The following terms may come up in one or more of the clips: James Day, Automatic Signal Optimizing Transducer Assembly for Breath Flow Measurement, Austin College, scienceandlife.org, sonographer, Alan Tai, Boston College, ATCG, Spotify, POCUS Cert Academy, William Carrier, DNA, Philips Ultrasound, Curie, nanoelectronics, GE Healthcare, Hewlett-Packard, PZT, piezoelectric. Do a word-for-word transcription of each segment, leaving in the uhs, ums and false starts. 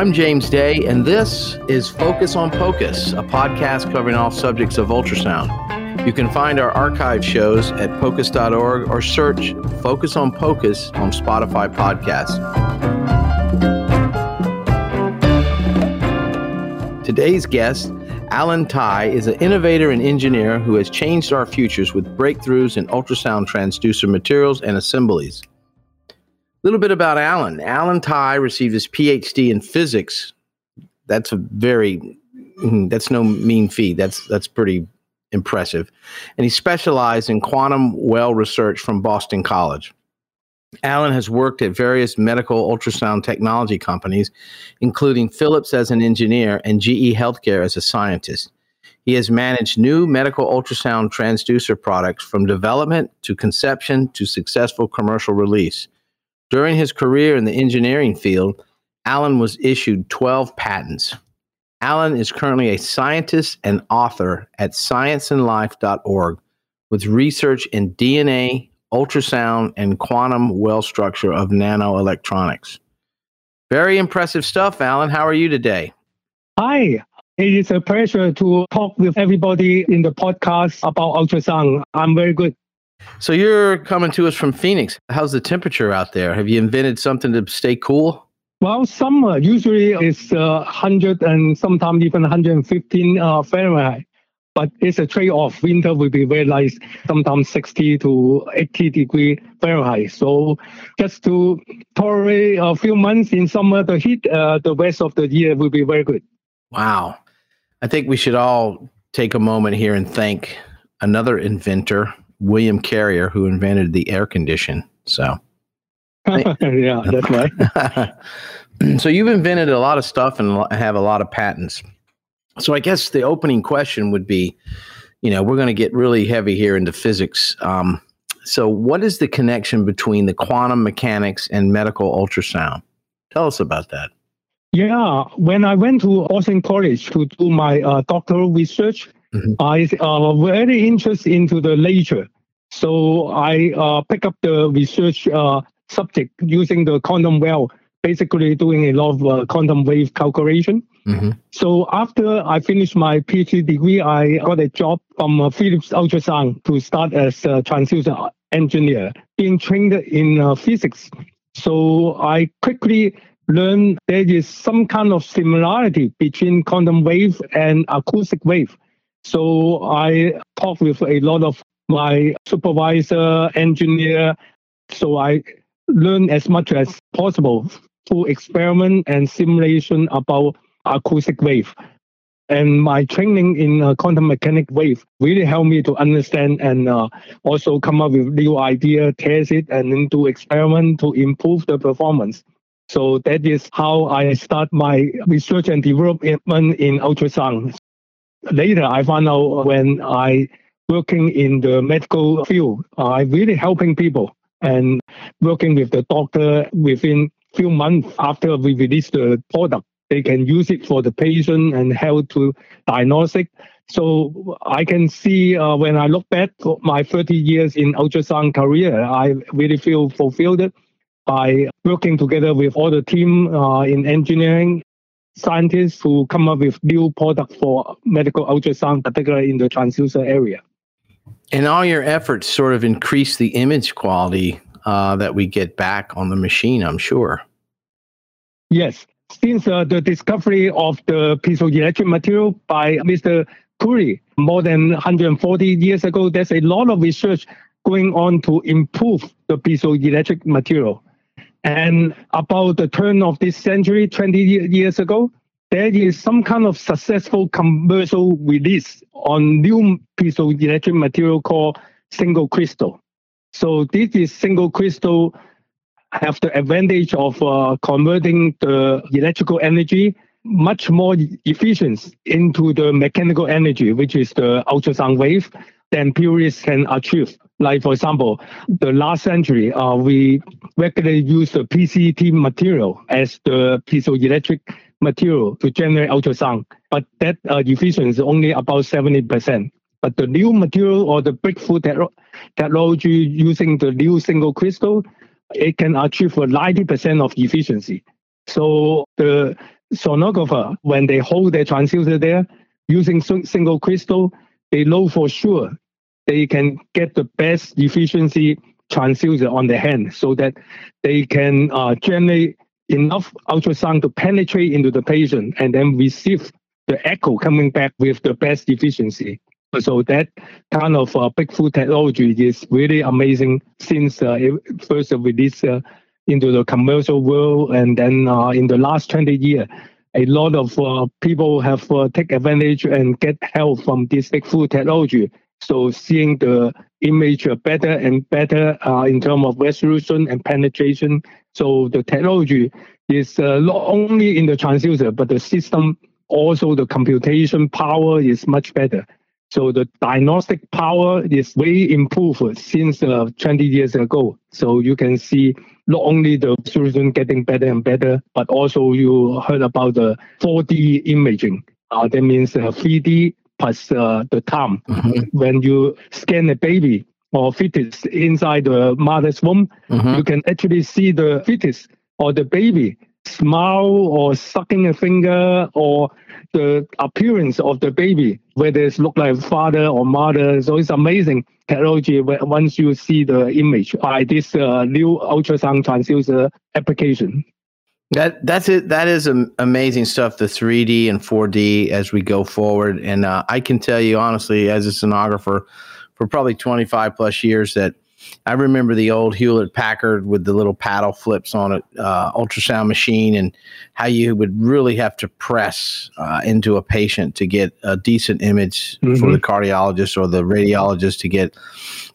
I'm James Day, and this is Focus on POCUS, a podcast covering all subjects of ultrasound. You can find our archive shows at POCUS dot org or search Focus on POCUS on Spotify podcasts. Today's guest, Alan Tai, is an innovator and engineer who has changed our futures with breakthroughs in ultrasound transducer materials and assemblies. A little bit about Alan. Alan Tai received his P H D in physics. That's a very, that's no mean feat. That's, that's pretty impressive. And he specialized in quantum well research from Boston College. Alan has worked at various medical ultrasound technology companies, including Philips as an engineer and G E Healthcare as a scientist. He has managed new medical ultrasound transducer products from development to conception to successful commercial release. During his career in the engineering field, Alan was issued twelve patents. Alan is currently a scientist and author at science and life dot org with research in D N A, ultrasound, and quantum well structure of nanoelectronics. Very impressive stuff, Alan. How are you today? Hi. It is a pleasure to talk with everybody in the podcast about ultrasound. I'm very good. So you're coming to us from Phoenix. How's the temperature out there? Have you invented something to stay cool? Well, summer usually is uh, one hundred and sometimes even one hundred fifteen uh, Fahrenheit. But it's a trade-off. Winter will be very nice, sometimes sixty to eighty degrees Fahrenheit. So just to tolerate a few months in summer, the heat, uh, the rest of the year will be very good. Wow. I think we should all take a moment here and thank another inventor, William Carrier, who invented the air condition. So, yeah, that's right. So you've invented a lot of stuff and have a lot of patents. So I guess the opening question would be, you know, we're going to get really heavy here into physics. Um, so what is the connection between the quantum mechanics and medical ultrasound? Tell us about that. Yeah. When I went to Austin College to do my uh, doctoral research, Mm-hmm. I uh, very interested into the nature, so I uh, pick up the research uh, subject using the quantum well, basically doing a lot of uh, quantum wave calculation. Mm-hmm. So after I finished my PhD degree, I got a job from uh, Philips Ultrasound to start as a transducer engineer, being trained in uh, physics. So I quickly learned there is some kind of similarity between quantum wave and acoustic wave. So I talked with a lot of my supervisor, engineer, so I learned as much as possible through experiment and simulation about acoustic wave. And my training in uh, quantum mechanic wave really helped me to understand and uh, also come up with new idea, test it, and then do experiment to improve the performance. So that is how I start my research and development in ultrasound. Later, I found out when I working in the medical field, I really helping people and working with the doctor within few months after we release the product, they can use it for the patient and help to diagnostic. So I can see uh, when I look back my thirty years in ultrasound career, I really feel fulfilled by working together with all the team uh, in engineering, scientists who come up with new products for medical ultrasound, particularly in the transducer area. And all your efforts sort of increase the image quality uh, that we get back on the machine, I'm sure. Yes. Since uh, the discovery of the piezoelectric material by Mister Curie more than one hundred forty years ago, there's a lot of research going on to improve the piezoelectric material. And about the turn of this century, twenty years ago, there is some kind of successful commercial release on new piezoelectric material called single crystal. So this is single crystal have the advantage of uh, converting the electrical energy much more efficient into the mechanical energy, which is the ultrasound wave, than purists can achieve. Like, for example, the last century, uh, we regularly use the P Z T material as the piezoelectric material to generate ultrasound. But that uh, efficiency is only about seventy percent. But the new material or the breakthrough te technology using the new single crystal, it can achieve ninety percent of efficiency. So the sonographer, when they hold their transducer there, using single crystal, they know for sure they can get the best efficiency transducer on their hand so that they can uh, generate enough ultrasound to penetrate into the patient and then receive the echo coming back with the best efficiency. So that kind of uh, breakthrough technology is really amazing since uh, it first released uh, into the commercial world, and then uh, in the last twenty years, a lot of uh, people have uh, take advantage and get help from this breakthrough technology. So seeing the image better and better uh, in terms of resolution and penetration. So the technology is uh, not only in the transducer, but the system, also the computation power is much better. So the diagnostic power is way improved since uh, twenty years ago. So you can see not only the solution getting better and better, but also you heard about the four D imaging. Uh, that means uh, three D plus uh, the time. Mm-hmm. When you scan a baby or fetus inside the mother's womb, mm-hmm. you can actually see the fetus or the baby smile or sucking a finger, or the appearance of the baby, whether it's look like father or mother. So it's amazing technology once you see the image by this uh, new ultrasound transducer application. That that's it. That is amazing stuff. The three D and four D as we go forward, and uh, I can tell you honestly, as a sonographer, for probably twenty-five plus years, that I remember the old Hewlett-Packard with the little paddle flips on an uh, ultrasound machine, and how you would really have to press uh, into a patient to get a decent image mm-hmm. for the cardiologist or the radiologist to get,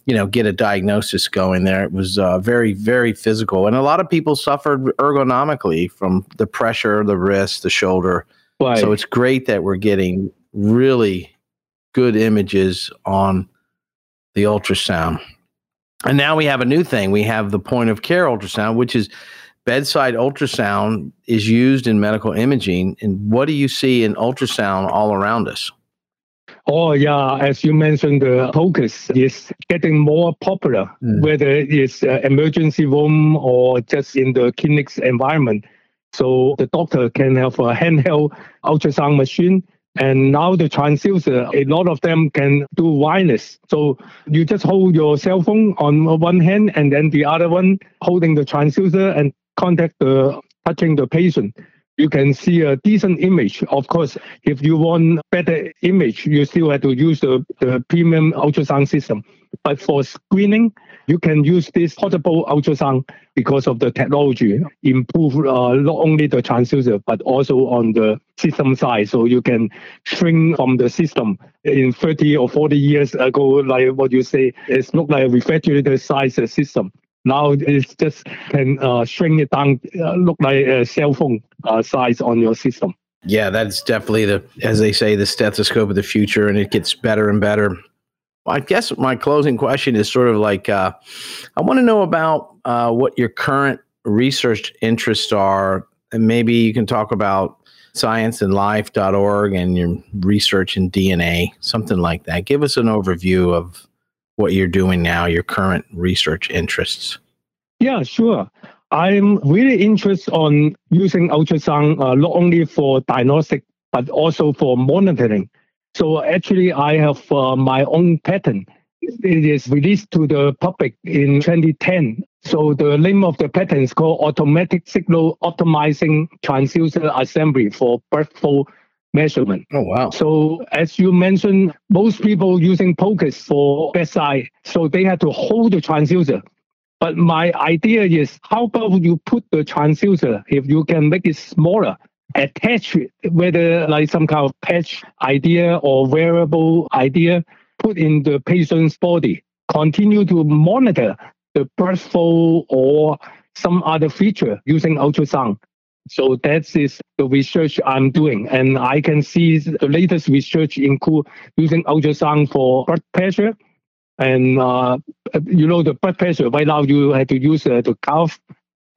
you know, get a diagnosis going there. It was uh, very, very physical. And a lot of people suffered ergonomically from the pressure, the wrist, the shoulder. Right. So it's great that we're getting really good images on the ultrasound. And now we have a new thing. We have the point of care ultrasound, which is bedside ultrasound is used in medical imaging. And what do you see in ultrasound all around us? Oh, yeah. As you mentioned, the POCUS is getting more popular, mm. whether it's uh, emergency room or just in the clinic's environment. So the doctor can have a handheld ultrasound machine. And now the transducer, a lot of them can do wireless. So you just hold your cell phone on one hand and then the other one holding the transducer and contact the, touching the patient. You can see a decent image. Of course, if you want better image, you still have to use the, the premium ultrasound system. But for screening, you can use this portable ultrasound because of the technology. Improve uh, not only the transducer, but also on the system side. So you can shrink from the system. In thirty or forty years ago, like what you say, it's not like a refrigerator size system. Now it's just can uh, shrink it down, uh, look like a cell phone uh, size on your system. Yeah, that's definitely the, as they say, the stethoscope of the future, and it gets better and better. I guess my closing question is sort of like, uh, I want to know about uh, what your current research interests are, and maybe you can talk about science and life dot org and your research in D N A, something like that. Give us an overview of what you're doing now, your current research interests. Yeah, sure. I'm really interested on using ultrasound uh, not only for diagnostic, but also for monitoring. So actually, I have uh, my own patent. It is released to the public in twenty ten. So the name of the patent is called Automatic Signal Optimizing Transducer Assembly for Breath Flow Measurement. Oh, wow. So as you mentioned, most people using POCUS for bedside, so they had to hold the transducer. But my idea is, how about you put the transducer, if you can make it smaller, attach it, whether like some kind of patch idea or wearable idea, put in the patient's body, continue to monitor the breath flow or some other feature using ultrasound. So that is the research I'm doing. And I can see the latest research include using ultrasound for blood pressure. And, uh, you know, the blood pressure, right now you have to use uh, the cuff,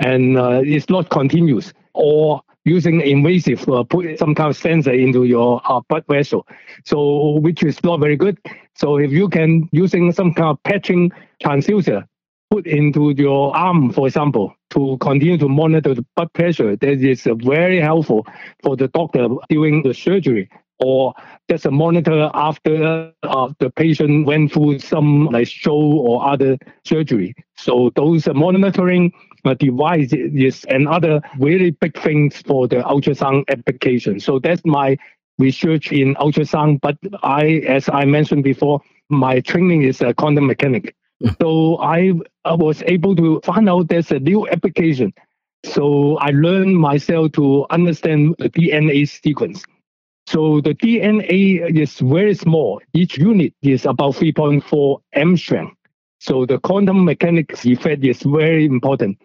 and uh, it's not continuous. Or using invasive, uh, put some kind of sensor into your uh, blood vessel, so which is not very good. So if you can using some kind of patching transducer, put into your arm, for example, to continue to monitor the blood pressure. That is very helpful for the doctor during the surgery, or just a monitor after uh, the patient went through some like show or other surgery. So those monitoring uh, device is another really big thing for the ultrasound application. So that's my research in ultrasound. But I, as I mentioned before, my training is a quantum mechanic. So I, I was able to find out there's a new application. So I learned myself to understand the D N A sequence. So the D N A is very small. Each unit is about three point four angstrom. So the quantum mechanics effect is very important.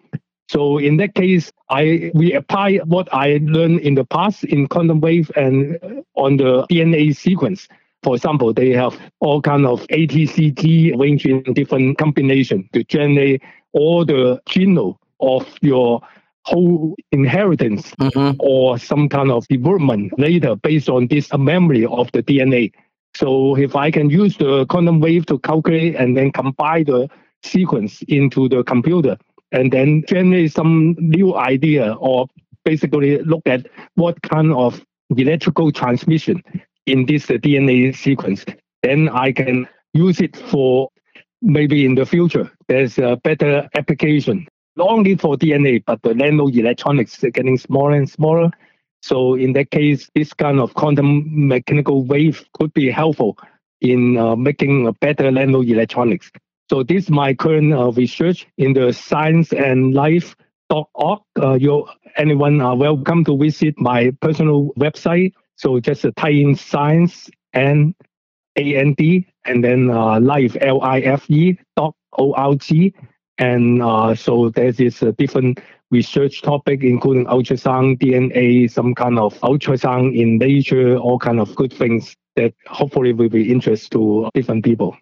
So in that case, I we apply what I learned in the past in quantum wave and on the D N A sequence. For example, they have all kind of A T C G range in different combination to generate all the genome of your whole inheritance mm-hmm. or some kind of development later based on this memory of the D N A. So if I can use the quantum wave to calculate and then combine the sequence into the computer and then generate some new idea, or basically look at what kind of electrical transmission in this uh, D N A sequence, then I can use it for maybe in the future. There's a better application, not only for D N A, but the nano electronics are getting smaller and smaller. So in that case, this kind of quantum mechanical wave could be helpful in uh, making a better nano electronics. So this is my current uh, research in the science and life dot org. Uh, you, anyone are welcome to visit my personal website. So just uh, tie in science and A N D and then uh, life L I F E dot O R G, and uh, so there is a different research topic including ultrasound, D N A, some kind of ultrasound in nature, all kind of good things that hopefully will be interest to different people.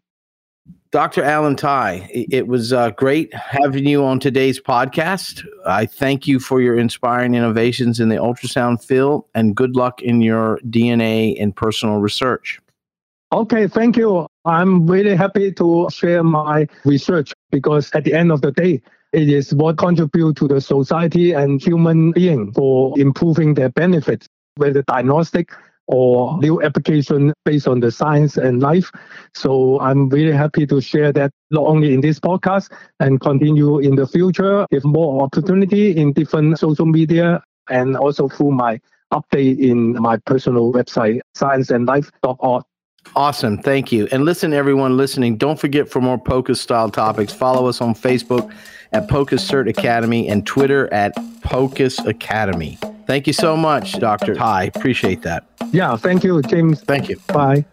Doctor Alan Tai, it was uh, great having you on today's podcast. I thank you for your inspiring innovations in the ultrasound field, and good luck in your D N A and personal research. Okay, thank you. I'm really happy to share my research, because at the end of the day, it is what contributes to the society and human being for improving their benefits, whether diagnostic or new application based on the science and life. So I'm really happy to share that not only in this podcast and continue in the future if more opportunity in different social media, and also through my update in my personal website, science and life dot org. Awesome. Thank you. And listen, everyone listening, don't forget, for more POCUS style topics, follow us on Facebook at POCUS Cert Academy and Twitter at POCUS Academy. Thank you so much, Doctor Tai. Appreciate that. Yeah, thank you, James. Thank you. Bye.